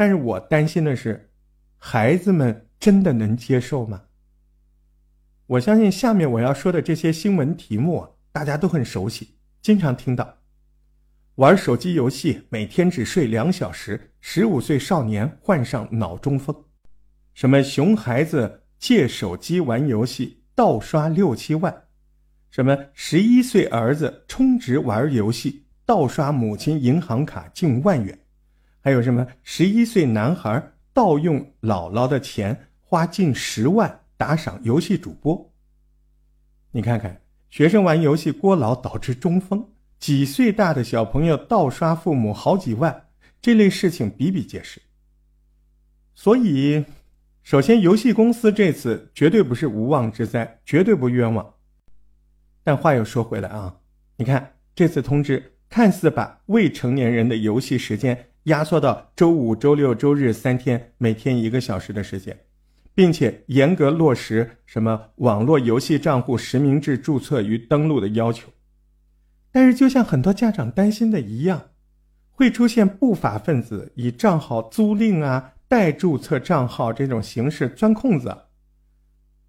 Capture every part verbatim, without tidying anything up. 但是我担心的是，孩子们真的能接受吗？我相信下面我要说的这些新闻题目啊，大家都很熟悉，经常听到。玩手机游戏每天只睡两小时，十五岁少年患上脑中风。什么熊孩子借手机玩游戏盗刷六七万。什么十一岁儿子充值玩游戏盗刷母亲银行卡近万元。还有什么十一岁男孩盗用姥姥的钱花近十万打赏游戏主播。你看看，学生玩游戏过劳导致中风，几岁大的小朋友盗刷父母好几万，这类事情比比皆是。所以首先游戏公司这次绝对不是无妄之灾，绝对不冤枉。但话又说回来啊，你看这次通知看似把未成年人的游戏时间压缩到周五、周六、周日三天，每天一个小时的时间，并且严格落实什么网络游戏账户实名制注册与登录的要求。但是就像很多家长担心的一样，会出现不法分子以账号租赁啊、代注册账号这种形式钻空子。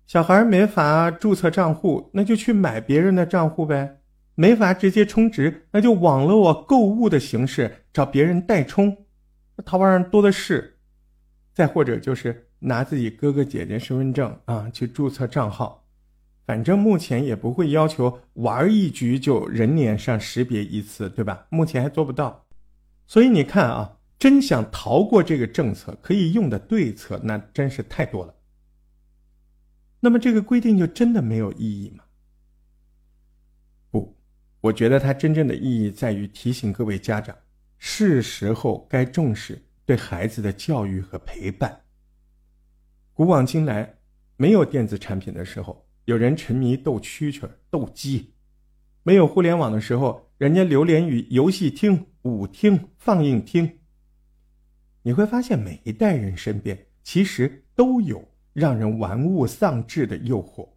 小孩没法注册账户，那就去买别人的账户呗。没法直接充值，那就网络啊购物的形式找别人代充，淘宝上多的是。再或者就是拿自己哥哥姐姐身份证啊去注册账号，反正目前也不会要求玩一局就人脸上识别一次，对吧？目前还做不到。所以你看啊，真想逃过这个政策，可以用的对策那真是太多了。那么这个规定就真的没有意义吗？我觉得它真正的意义在于提醒各位家长，是时候该重视对孩子的教育和陪伴。古往今来，没有电子产品的时候，有人沉迷斗蛐蛐、斗鸡；没有互联网的时候，人家流连于游戏厅、舞厅、放映厅。你会发现每一代人身边其实都有让人玩物丧志的诱惑。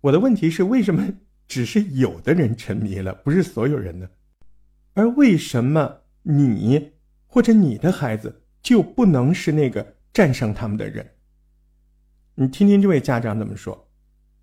我的问题是，为什么只是有的人沉迷了，不是所有人呢？而为什么你或者你的孩子就不能是那个战胜他们的人？你听听这位家长怎么说。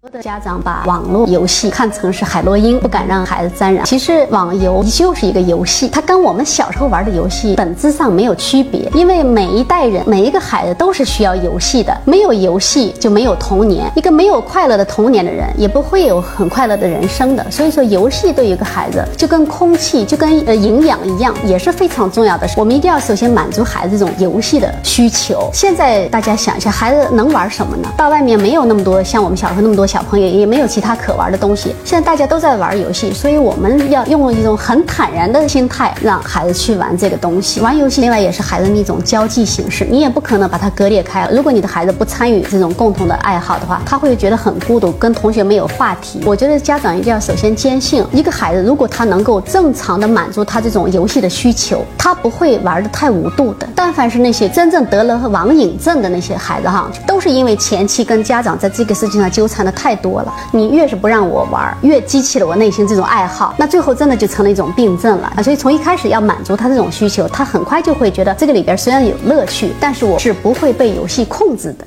很多的家长把网络游戏看成是海洛因，不敢让孩子沾染。其实网游就是一个游戏，它跟我们小时候玩的游戏本质上没有区别，因为每一代人每一个孩子都是需要游戏的，没有游戏就没有童年，一个没有快乐的童年的人也不会有很快乐的人生的。所以说游戏对于一个孩子就跟空气就跟、呃、营养一样，也是非常重要的。我们一定要首先满足孩子这种游戏的需求。现在大家想一下，孩子能玩什么呢？到外面没有那么多像我们小时候那么多小朋友，也没有其他可玩的东西，现在大家都在玩游戏，所以我们要用一种很坦然的心态让孩子去玩这个东西。玩游戏另外也是孩子的一种交际形式，你也不可能把它割裂开。如果你的孩子不参与这种共同的爱好的话，他会觉得很孤独，跟同学没有话题。我觉得家长一定要首先坚信，一个孩子如果他能够正常的满足他这种游戏的需求，他不会玩得太无度的。但凡是那些真正得了网瘾症的那些孩子哈，都是因为前期跟家长在这个事情上纠缠的太多了，你越是不让我玩，越激起了我内心这种爱好，那最后真的就成了一种病症了啊！所以从一开始要满足他这种需求，他很快就会觉得这个里边虽然有乐趣，但是我是不会被游戏控制的。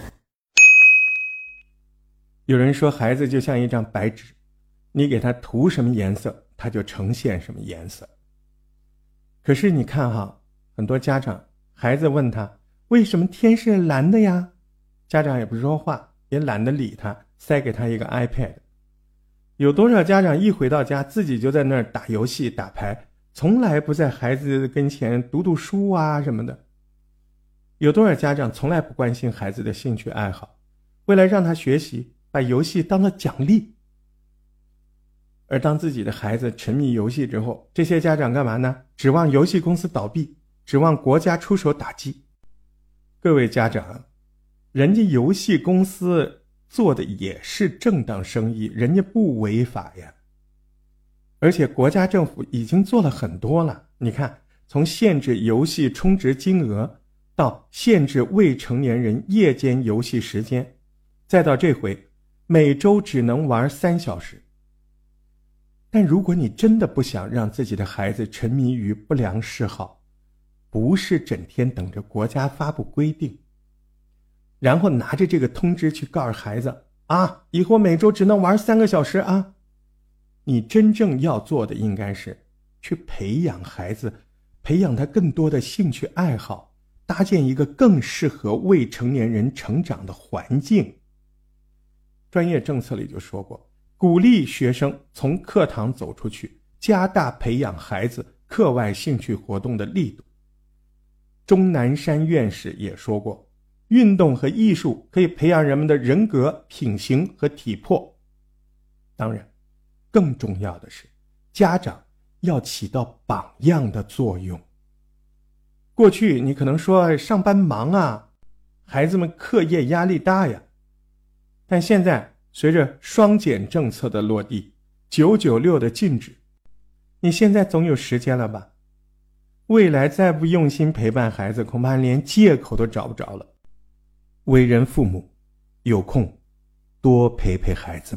有人说孩子就像一张白纸，你给他涂什么颜色，他就呈现什么颜色。可是你看哈，很多家长孩子问他为什么天是蓝的呀，家长也不说话，也懒得理他，塞给他一个 iPad。 有多少家长一回到家自己就在那儿打游戏打牌，从来不在孩子跟前读读书啊什么的。有多少家长从来不关心孩子的兴趣爱好，为了让他学习把游戏当作奖励。而当自己的孩子沉迷游戏之后，这些家长干嘛呢？指望游戏公司倒闭，指望国家出手打击。各位家长，人家游戏公司做的也是正当生意，人家不违法呀。而且国家政府已经做了很多了，你看，从限制游戏充值金额，到限制未成年人夜间游戏时间，再到这回，每周只能玩三小时。但如果你真的不想让自己的孩子沉迷于不良嗜好，不是整天等着国家发布规定，然后拿着这个通知去告诉孩子啊，以后每周只能玩三个小时啊。你真正要做的应该是去培养孩子，培养他更多的兴趣爱好，搭建一个更适合未成年人成长的环境。专业政策里就说过，鼓励学生从课堂走出去，加大培养孩子课外兴趣活动的力度。钟南山院士也说过，运动和艺术可以培养人们的人格、品行和体魄。当然，更重要的是，家长要起到榜样的作用。过去你可能说上班忙啊，孩子们课业压力大呀，但现在随着双减政策的落地，九九六的禁止，你现在总有时间了吧？未来再不用心陪伴孩子，恐怕连借口都找不着了。为人父母，有空多陪陪孩子吧。